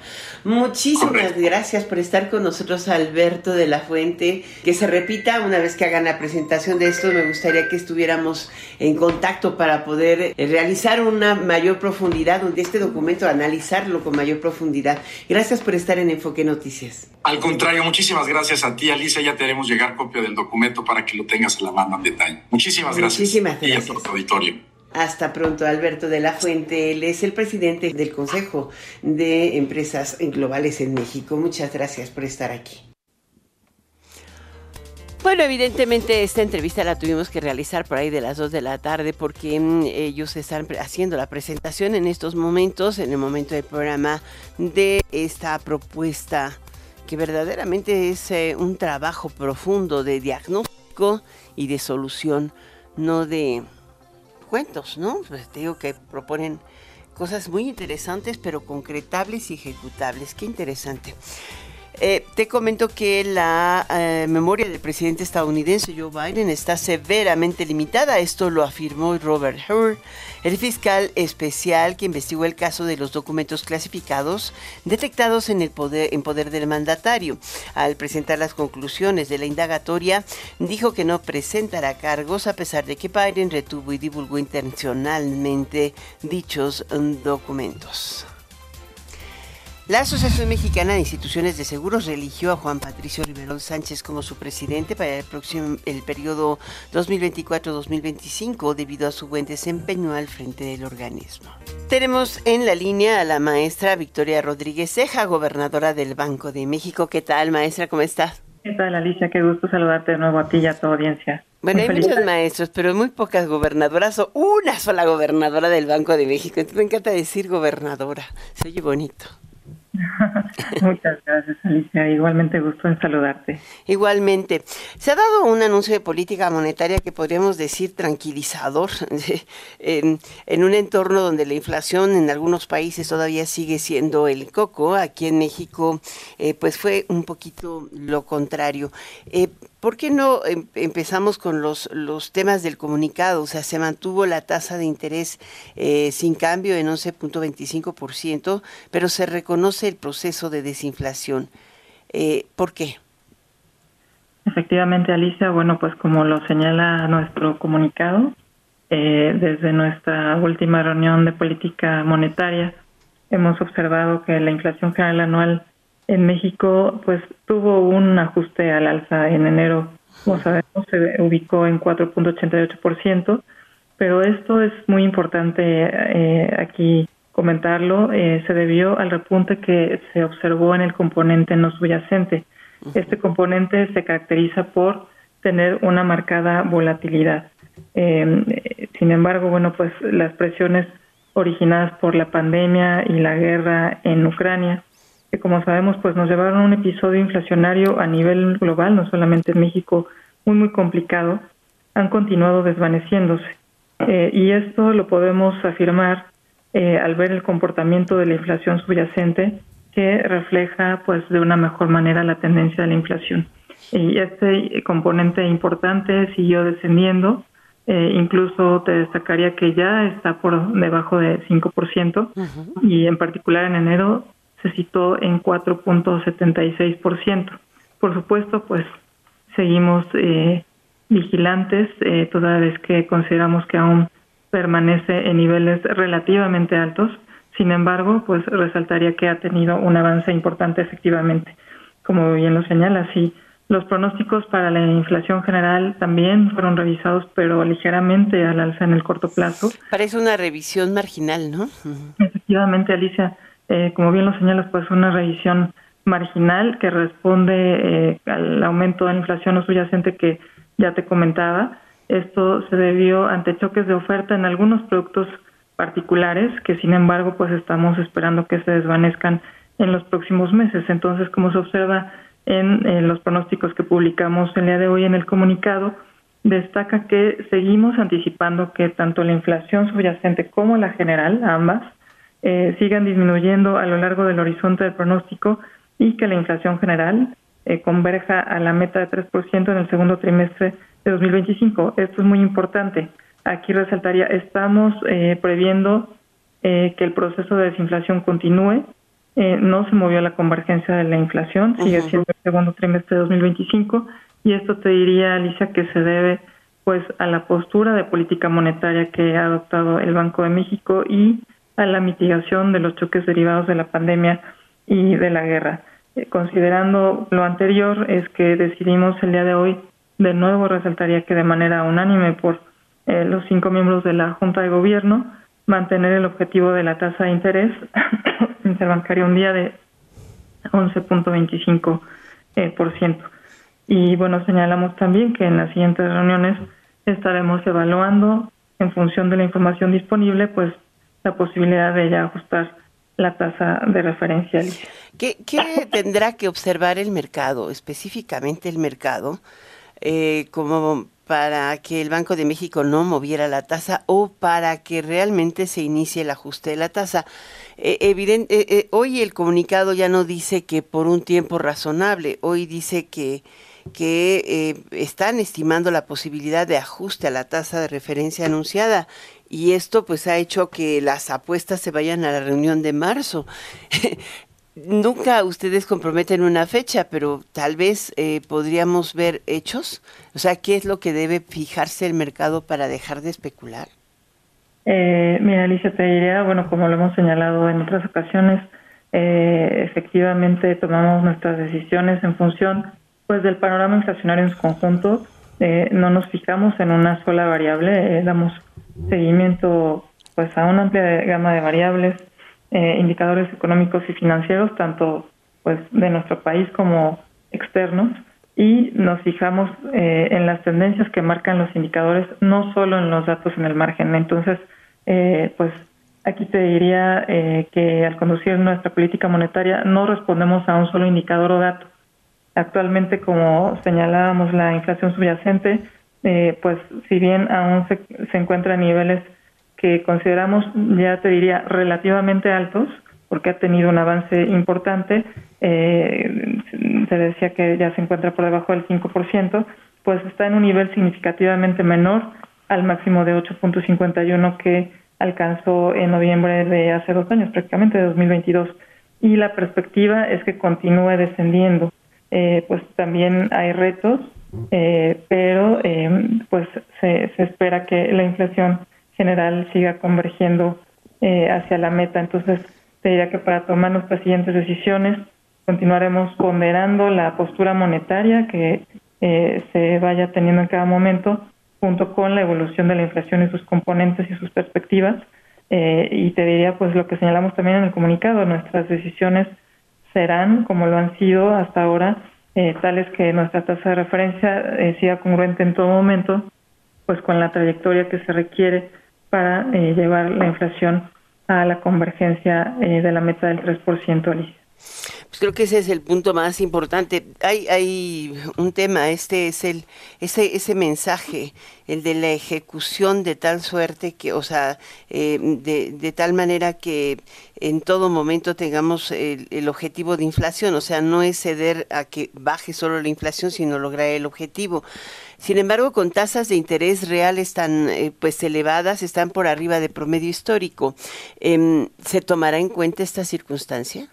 Muchísimas Correcto. Gracias por estar con nosotros, Alberto de la Fuente. Que se repita una vez que hagan la presentación de esto, me gustaría que estuviéramos en contacto para poder realizar una mayor profundidad de este documento, analizarlo con mayor profundidad. Gracias por estar en Enfoque Noticias. Al contrario, muchísimas gracias a ti, Alicia. Ya te haremos llegar copia del documento para que lo tengas a la mano en detalle. Muchísimas gracias. Muchísimas gracias. Y a tu auditorio. Hasta pronto, Alberto de la Fuente. Él es el presidente del Consejo de Empresas Globales en México. Muchas gracias por estar aquí. Bueno, evidentemente esta entrevista la tuvimos que realizar por ahí de las dos de la tarde porque ellos están haciendo la presentación en estos momentos, en el momento del programa, de esta propuesta que verdaderamente es eh, un trabajo profundo de diagnóstico y de solución, no de... cuentos, ¿no? Pues te digo que proponen cosas muy interesantes, pero concretables y ejecutables. Qué interesante. Eh, te comento que la eh, memoria del presidente estadounidense Joe Biden está severamente limitada. Esto lo afirmó Robert Hur, el fiscal especial que investigó el caso de los documentos clasificados detectados en el poder, en poder del mandatario. Al presentar las conclusiones de la indagatoria, dijo que no presentará cargos a pesar de que Biden retuvo y divulgó intencionalmente dichos documentos. La Asociación Mexicana de Instituciones de Seguros eligió a Juan Patricio Riverón Sánchez como su presidente para el próximo el periodo dos mil veinticuatro dos mil veinticinco debido a su buen desempeño al frente del organismo. Tenemos en la línea a la maestra Victoria Rodríguez Ceja, gobernadora del Banco de México. ¿Qué tal, maestra? ¿Cómo estás? ¿Qué tal, Alicia? Qué gusto saludarte de nuevo a ti y a tu audiencia. Bueno, muy hay feliz. Muchos maestros, pero muy pocas gobernadoras o una sola gobernadora del Banco de México. Entonces me encanta decir gobernadora. Se oye bonito. Muchas gracias, Alicia. Igualmente gusto en saludarte. Igualmente. Se ha dado un anuncio de política monetaria que podríamos decir tranquilizador en, en un entorno donde la inflación en algunos países todavía sigue siendo el coco. Aquí en México eh, pues fue un poquito lo contrario. Eh, ¿Por qué no em- empezamos con los, los temas del comunicado? O sea, se mantuvo la tasa de interés eh, sin cambio en once punto veinticinco por ciento, pero se reconoce el proceso de desinflación. Eh, ¿Por qué? Efectivamente, Alicia, bueno, pues como lo señala nuestro comunicado, eh, desde nuestra última reunión de política monetaria, hemos observado que la inflación general anual en México, pues tuvo un ajuste al alza en enero, como sabemos, se ubicó en cuatro punto ochenta y ocho por ciento, pero esto es muy importante eh, aquí comentarlo, eh, se debió al repunte que se observó en el componente no subyacente. Este componente se caracteriza por tener una marcada volatilidad. Eh, sin embargo, bueno, pues las presiones originadas por la pandemia y la guerra en Ucrania, que como sabemos pues nos llevaron a un episodio inflacionario a nivel global, no solamente en México, muy muy complicado, han continuado desvaneciéndose. Eh, y esto lo podemos afirmar eh, al ver el comportamiento de la inflación subyacente que refleja pues de una mejor manera la tendencia de la inflación. Y este componente importante siguió descendiendo, eh, incluso te destacaría que ya está por debajo de cinco por ciento uh-huh. y en particular en enero se citó en cuatro punto setenta y seis por ciento. Por supuesto, pues seguimos eh, vigilantes, eh, toda vez que consideramos que aún permanece en niveles relativamente altos. Sin embargo, pues resaltaría que ha tenido un avance importante efectivamente. Como bien lo señala, sí, los pronósticos para la inflación general también fueron revisados, pero ligeramente al alza en el corto plazo. Parece una revisión marginal, ¿no? Efectivamente, Alicia. Eh, como bien lo señalas, pues una revisión marginal que responde eh, al aumento de la inflación no subyacente que ya te comentaba. Esto se debió ante choques de oferta en algunos productos particulares que, sin embargo, pues estamos esperando que se desvanezcan en los próximos meses. Entonces, como se observa en, en los pronósticos que publicamos el día de hoy en el comunicado, destaca que seguimos anticipando que tanto la inflación subyacente como la general, ambas, eh, sigan disminuyendo a lo largo del horizonte del pronóstico y que la inflación general eh, converja a la meta de tres por ciento en el segundo trimestre de dos mil veinticinco. Esto es muy importante. Aquí resaltaría, estamos eh, previendo eh, que el proceso de desinflación continúe. Eh, no se movió la convergencia de la inflación, sigue siendo el segundo trimestre de dos mil veinticinco, y esto te diría, Alicia, que se debe pues a la postura de política monetaria que ha adoptado el Banco de México y a la mitigación de los choques derivados de la pandemia y de la guerra. Eh, considerando lo anterior, es que decidimos el día de hoy, de nuevo resaltaría que de manera unánime por eh, los cinco miembros de la Junta de Gobierno, mantener el objetivo de la tasa de interés interbancaria un día de once punto veinticinco por ciento. Eh, por ciento. Y bueno, señalamos también que en las siguientes reuniones estaremos evaluando, en función de la información disponible, pues la posibilidad de ya ajustar la tasa de referencia. ¿Qué, qué tendrá que observar el mercado, específicamente el mercado, eh, como para que el Banco de México no moviera la tasa o para que realmente se inicie el ajuste de la tasa? Eh, evidente, eh, eh, hoy el comunicado ya no dice que por un tiempo razonable, hoy dice que, que eh, están estimando la posibilidad de ajuste a la tasa de referencia anunciada, y esto pues ha hecho que las apuestas se vayan a la reunión de marzo. Nunca ustedes comprometen una fecha, pero tal vez eh, podríamos ver hechos. O sea, ¿qué es lo que debe fijarse el mercado para dejar de especular? Eh, mira, Alicia, te diría, bueno, como lo hemos señalado en otras ocasiones, eh, efectivamente tomamos nuestras decisiones en función pues del panorama inflacionario en su conjunto. Eh, no nos fijamos en una sola variable, eh, damos seguimiento pues a una amplia gama de variables, Eh, indicadores económicos y financieros, tanto pues de nuestro país como externos, y nos fijamos eh, en las tendencias que marcan los indicadores, no solo en los datos en el margen. Entonces, eh, pues aquí te diría eh, que al conducir nuestra política monetaria no respondemos a un solo indicador o dato. Actualmente, como señalábamos, la inflación subyacente, eh, pues si bien aún se, se encuentra a niveles que consideramos, ya te diría, relativamente altos, porque ha tenido un avance importante, eh, se decía que ya se encuentra por debajo del cinco por ciento, pues está en un nivel significativamente menor al máximo de ocho punto cincuenta y uno que alcanzó en noviembre de hace dos años, prácticamente de dos mil veintidós, y la perspectiva es que continúe descendiendo. Eh, pues también hay retos, eh, pero eh, pues se, se espera que la inflación general siga convergiendo eh, hacia la meta. Entonces, te diría que para tomar nuestras siguientes decisiones continuaremos ponderando la postura monetaria que eh, se vaya teniendo en cada momento, junto con la evolución de la inflación y sus componentes y sus perspectivas. Eh, y te diría, pues, lo que señalamos también en el comunicado, nuestras decisiones serán, como lo han sido hasta ahora, eh, tales que nuestra tasa de referencia eh, siga congruente en todo momento, pues, con la trayectoria que se requiere para eh, llevar la inflación a la convergencia eh, de la meta del tres por ciento, Alicia. Pues creo que ese es el punto más importante. Hay hay un tema, este es el ese ese mensaje, el de la ejecución de tal suerte que, o sea, eh, de, de tal manera que en todo momento tengamos el, el objetivo de inflación, o sea, no es ceder a que baje solo la inflación, sino lograr el objetivo. Sin embargo, con tasas de interés reales tan eh, pues elevadas, están por arriba de promedio histórico. Eh, ¿se tomará en cuenta esta circunstancia?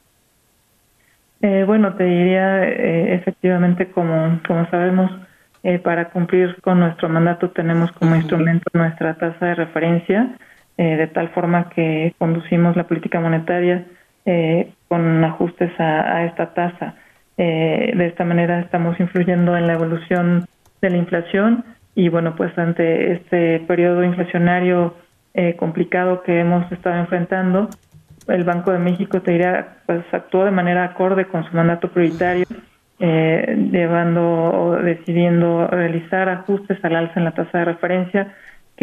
Eh, bueno, te diría, eh, efectivamente, como, como sabemos, eh, para cumplir con nuestro mandato tenemos como instrumento nuestra tasa de referencia, eh, de tal forma que conducimos la política monetaria eh, con ajustes a, a esta tasa. Eh, de esta manera estamos influyendo en la evolución de la inflación y, bueno, pues ante este periodo inflacionario eh, complicado que hemos estado enfrentando, el Banco de México, te diría, pues actuó de manera acorde con su mandato prioritario, eh, llevando o decidiendo realizar ajustes al alza en la tasa de referencia,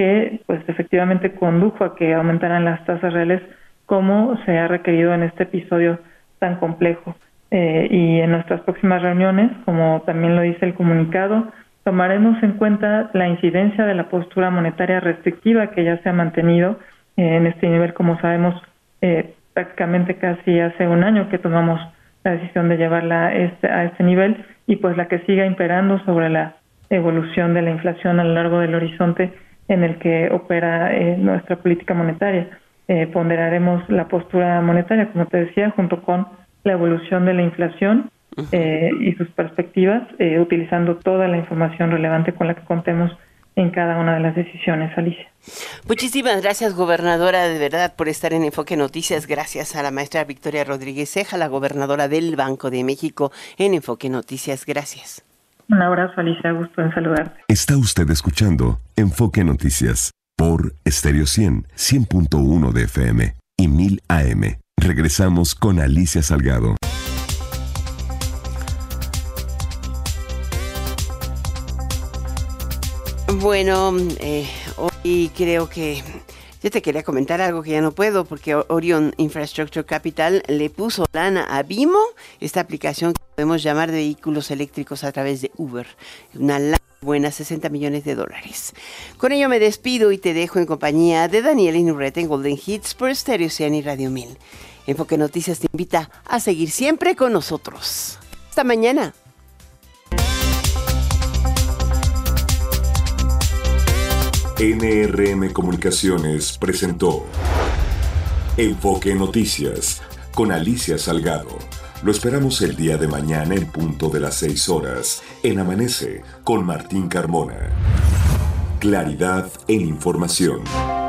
que pues efectivamente condujo a que aumentaran las tasas reales como se ha requerido en este episodio tan complejo. Eh, y en nuestras próximas reuniones, como también lo dice el comunicado, tomaremos en cuenta la incidencia de la postura monetaria restrictiva que ya se ha mantenido eh, en este nivel, como sabemos, eh, prácticamente casi hace un año que tomamos la decisión de llevarla a este, a este nivel, y pues la que siga imperando sobre la evolución de la inflación a lo largo del horizonte en el que opera eh, nuestra política monetaria. Eh, ponderaremos la postura monetaria, como te decía, junto con la evolución de la inflación eh, y sus perspectivas, eh, utilizando toda la información relevante con la que contemos en cada una de las decisiones, Alicia. Muchísimas gracias, gobernadora, de verdad, por estar en Enfoque Noticias. Gracias a la maestra Victoria Rodríguez Ceja, la gobernadora del Banco de México, en Enfoque Noticias. Gracias. Un abrazo, Alicia, gusto en saludarte. Está usted escuchando Enfoque Noticias por Stereo cien, cien punto uno de F M y mil A M. Regresamos con Alicia Salgado. Bueno, eh, hoy creo que yo te quería comentar algo que ya no puedo, porque Orion Infrastructure Capital le puso lana a Bimo, esta aplicación que podemos llamar de vehículos eléctricos a través de Uber. Una lana buena, sesenta millones de dólares. Con ello me despido y te dejo en compañía de Daniel Inurreta en Golden Hits por Stereo cien y Radio mil. Enfoque Noticias te invita a seguir siempre con nosotros. Hasta mañana. N R M Comunicaciones presentó Enfoque Noticias con Alicia Salgado. Lo esperamos el día de mañana en punto de las seis horas en Amanece con Martín Carmona. Claridad en información.